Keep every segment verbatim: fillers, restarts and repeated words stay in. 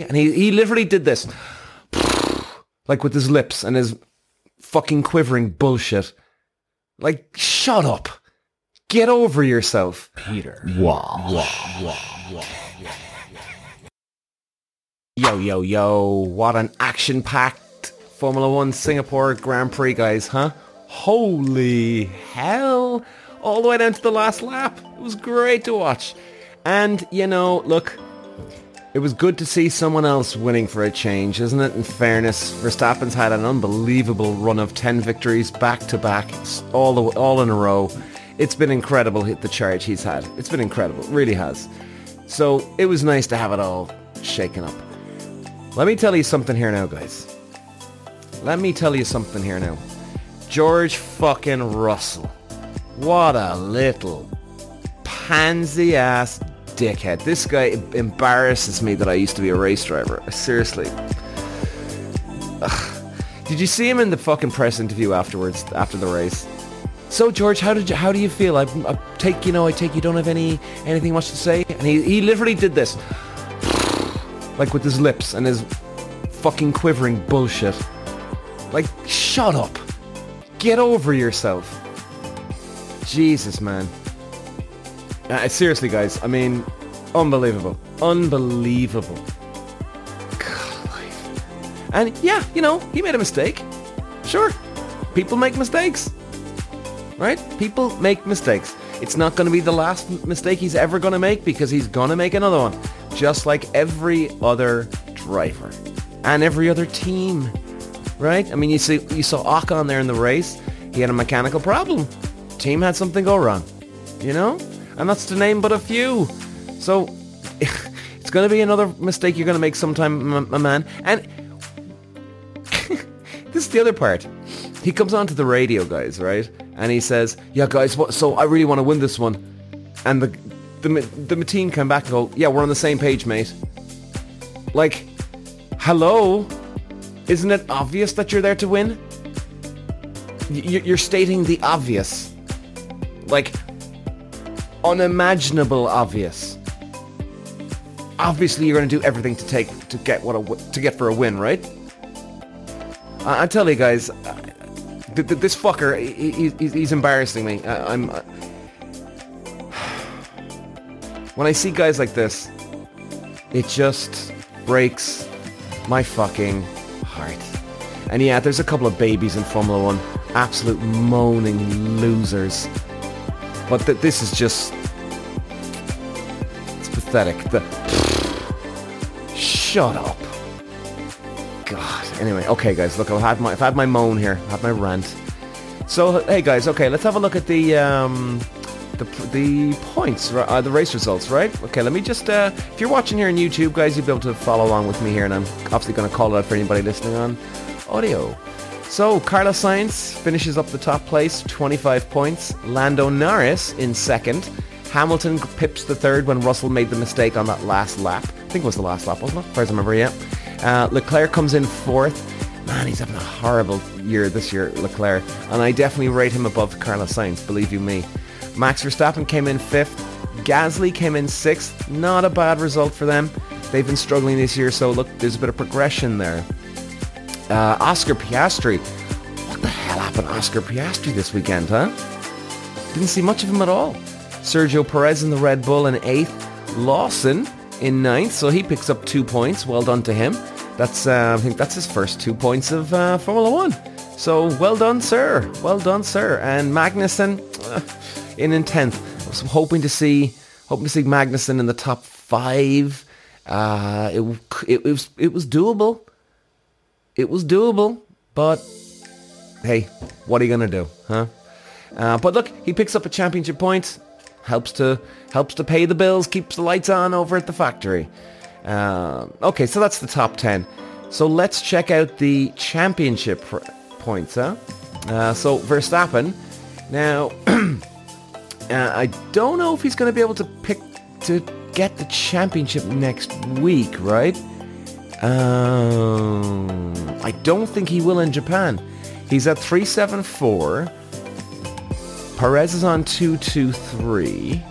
And he, he literally did this, like with his lips and his fucking quivering bullshit. Like, shut up. Get over yourself, Peter. Wow. Wow. Wow. Wow. Yo, yo, yo, what an action-packed Formula One Singapore Grand Prix, guys, huh? Holy hell. All the way down to the last lap. It was great to watch. And, you know, look, it was good to see someone else winning for a change, isn't it? In fairness, Verstappen's had an unbelievable run of ten victories back-to-back, all the, all in a row. It's been incredible, the charge he's had. It's been incredible. It really has. So it was nice to have it all shaken up. Let me tell you something here now, guys. Let me tell you something here now. George fucking Russell. What a little pansy-ass dickhead. This guy embarrasses me that I used to be a race driver. Seriously. Ugh. Did you see him in the fucking press interview afterwards, after the race? So, George, how did you, how do you feel? I, I take, you know, I take you don't have any anything much to say. And he, he literally did this. Like with his lips and his fucking quivering bullshit. Like, shut up. Get over yourself. Jesus, man. Uh, seriously, guys. I mean, unbelievable. Unbelievable. God. And yeah, you know, he made a mistake. Sure. People make mistakes. Right? People make mistakes. It's not going to be the last mistake he's ever going to make because he's going to make another one. Just like every other driver and every other team, right? I mean, you see, you saw Ocon there in the race. He had a mechanical problem. Team had something go wrong, you know? And that's to name but a few. So it's going to be another mistake you're going to make sometime, my man. And this is the other part. He comes onto the radio, guys, right? And he says, yeah, guys, what, so I really want to win this one. And the... The the team came back and go, yeah, we're on the same page, mate. Like, hello? Isn't it obvious that you're there to win? Y- you're stating the obvious. Like, unimaginable obvious. Obviously, you're going to do everything to take to get what a w- to get for a win, right? I, I tell you guys, th- th- this fucker, he- he- he's embarrassing me. I- I'm... I- When I see guys like this, it just breaks my fucking heart. And yeah, there's a couple of babies in Formula One. Absolute moaning losers. But th- this is just... It's pathetic. The... Shut up. God. Anyway, okay guys, look, I've had my, I've had my moan here. I've had my rant. So, hey guys, okay, let's have a look at the... Um, The, the points, uh, the race results, right? Okay, let me just, uh, if you're watching here on YouTube, guys, you'll be able to follow along with me here, and I'm obviously going to call it out for anybody listening on audio. So, Carlos Sainz finishes up the top place, twenty-five points. Lando Norris in second. Hamilton pips the third when Russell made the mistake on that last lap. I think it was the last lap, wasn't it? As far as I remember, yeah. Uh, Leclerc comes in fourth. Man, he's having a horrible year this year, Leclerc. And I definitely rate him above Carlos Sainz, believe you me. Max Verstappen came in fifth. Gasly came in sixth. Not a bad result for them. They've been struggling this year, so look, there's a bit of progression there. Uh, Oscar Piastri. What the hell happened to Oscar Piastri this weekend, huh? Didn't see much of him at all. Sergio Perez in the Red Bull in eighth. Lawson in ninth, so he picks up two points. Well done to him. That's uh, I think that's his first two points of uh, Formula One. So well done, sir. Well done, sir. And Magnussen... Uh, in in tenth. I was hoping to see hoping to see Magnussen in the top five. Uh, it, it, it was it was doable. It was doable, but hey, what are you gonna do, huh? Uh, but look, he picks up a championship point. Helps to helps to pay the bills. Keeps the lights on over at the factory. Uh, okay, so that's the top ten. So let's check out the championship points, huh? Uh, so Verstappen now. Uh, I don't know if he's going to be able to pick to get the championship next week, right? Um, I don't think he will in Japan. He's at three seventy-four. Perez is on two twenty-three.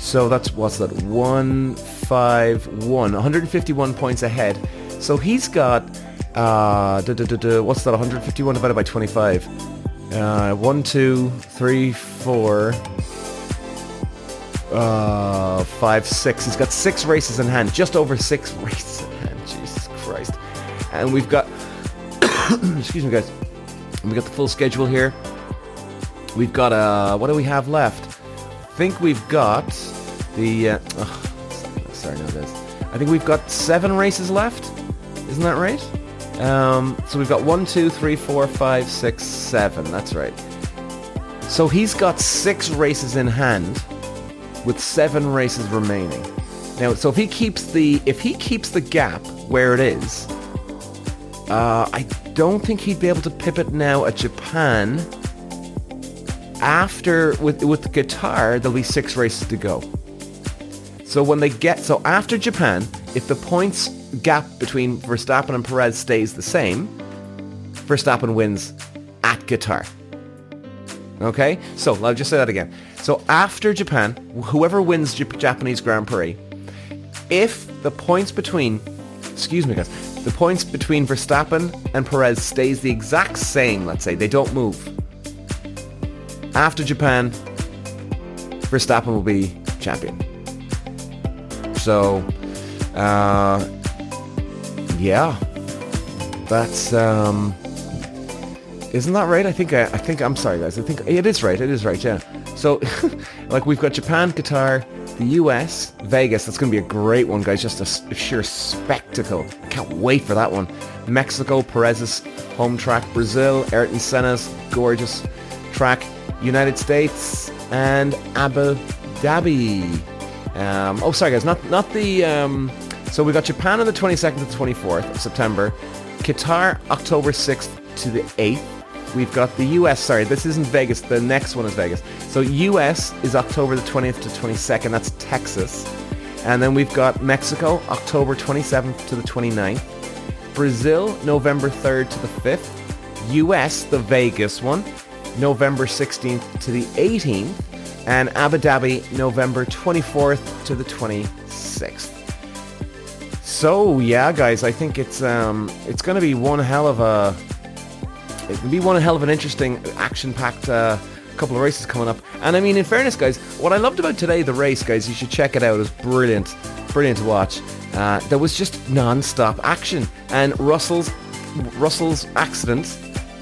So that's, what's that, one one fifty-five one, one hundred fifty-one points ahead. So he's got, uh, duh, duh, duh, duh, what's that, one hundred fifty-one divided by twenty-five? Uh, one, two, three, four, uh, five, six. He's got six races in hand, just over six races in hand. Jesus Christ. And we've got, excuse me guys, we've got the full schedule here. We've got, uh, what do we have left? I think we've got the, uh, oh, sorry, no, this. I think we've got seven races left. Isn't that right? Um, so we've got one, two, three, four, five, six, seven. That's right. So he's got six races in hand with seven races remaining. Now, so if he keeps the, if he keeps the gap where it is, uh, I don't think he'd be able to pip it now at Japan. After, with with the Qatar, there'll be six races to go. So when they get, so after Japan, if the points gap between Verstappen and Perez stays the same, Verstappen wins at Qatar. Okay? So, I'll just say that again. So after Japan, whoever wins Japanese Grand Prix, if the points between, excuse me guys, the points between Verstappen and Perez stays the exact same, let's say, they don't move, after Japan, Verstappen will be champion. So, uh, yeah, that's, um, isn't that right? I think, I, I think, I'm sorry guys, I think it is right, it is right, yeah. So, like we've got Japan, Qatar, the U S, Vegas, that's going to be a great one guys, just a sheer spectacle. I can't wait for that one. Mexico, Perez's home track, Brazil, Ayrton Senna's gorgeous track, United States and Abu Dhabi. Um, oh, sorry guys, not not the. Um, so we got Japan on the twenty-second to the twenty-fourth of September, Qatar October sixth to the eighth. We've got the U S. Sorry, this isn't Vegas. The next one is Vegas. So U S is October the twentieth to twenty-second. That's Texas, and then we've got Mexico October twenty-seventh to the twenty-ninth, Brazil November third to the fifth, U S the Vegas one, November sixteenth to the eighteenth, and Abu Dhabi November twenty-fourth to the twenty-sixth. So yeah guys, I think it's um it's gonna be one hell of a it'll be one hell of an interesting action-packed uh, couple of races coming up. And I mean, in fairness guys, what I loved about today, the race guys, you should check it out, it was brilliant brilliant to watch. Uh, there was just non-stop action, and Russell's Russell's accident,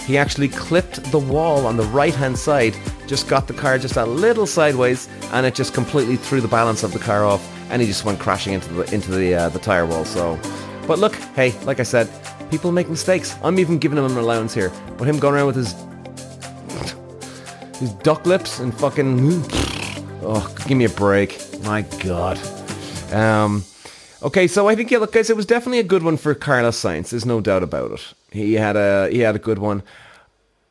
he actually clipped the wall on the right-hand side, just got the car just a little sideways, and it just completely threw the balance of the car off, and he just went crashing into the into the uh, the tire wall. So, but look, hey, like I said, people make mistakes. I'm even giving him an allowance here, but him going around with his his duck lips and fucking, oh, give me a break, my God. Um, okay, so I think yeah, look, guys, it was definitely a good one for Carlos Sainz. There's no doubt about it. He had a he had a good one.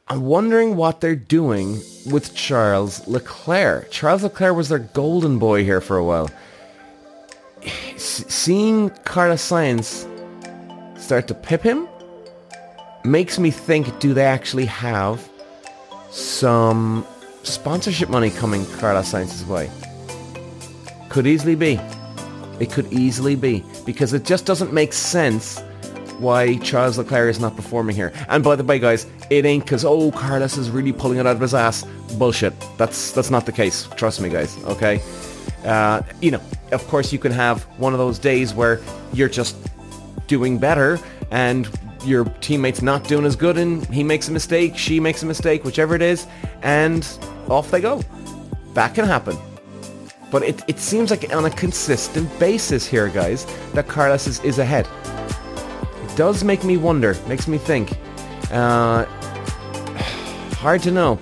I'm wondering what they're doing with Charles Leclerc. Charles Leclerc was their golden boy here for a while. S- seeing Carlos Sainz start to pip him makes me think, do they actually have some sponsorship money coming Carlos Sainz's way? Could easily be. It could easily be. Because it just doesn't make sense why Charles Leclerc is not performing here. And by the way guys, it ain't because, oh, Carlos is really pulling it out of his ass. Bullshit. That's that's not the case. Trust me guys, okay? Uh, you know, of course you can have one of those days where you're just doing better and your teammate's not doing as good and he makes a mistake, she makes a mistake, whichever it is, and off they go. That can happen. But it, it seems like on a consistent basis here guys, that Carlos is, is ahead. Does make me wonder, makes me think. Uh, hard to know.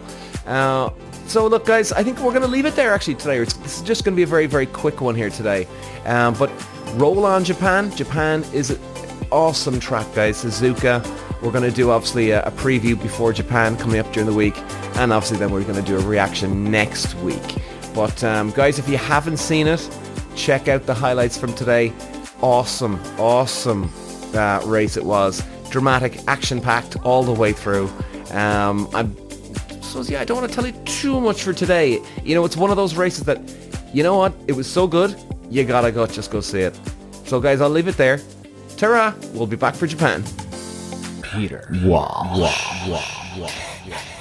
Uh, so look guys, I think we're going to leave it there actually today. It's, this is just going to be a very, very quick one here today. Um, but roll on Japan. Japan is an awesome track guys. Suzuka. We're going to do obviously a, a preview before Japan coming up during the week. And obviously then we're going to do a reaction next week. But um, guys, if you haven't seen it, check out the highlights from today. Awesome, awesome. Uh, race it was. Dramatic, action-packed all the way through. Um, I'm, so yeah, I don't want to tell you too much for today. You know, it's one of those races that, you know what, it was so good, you gotta go just go see it. So guys, I'll leave it there. Ta-ra! We'll be back for Japan. Peter. Wow. Wow. Wow. Wow.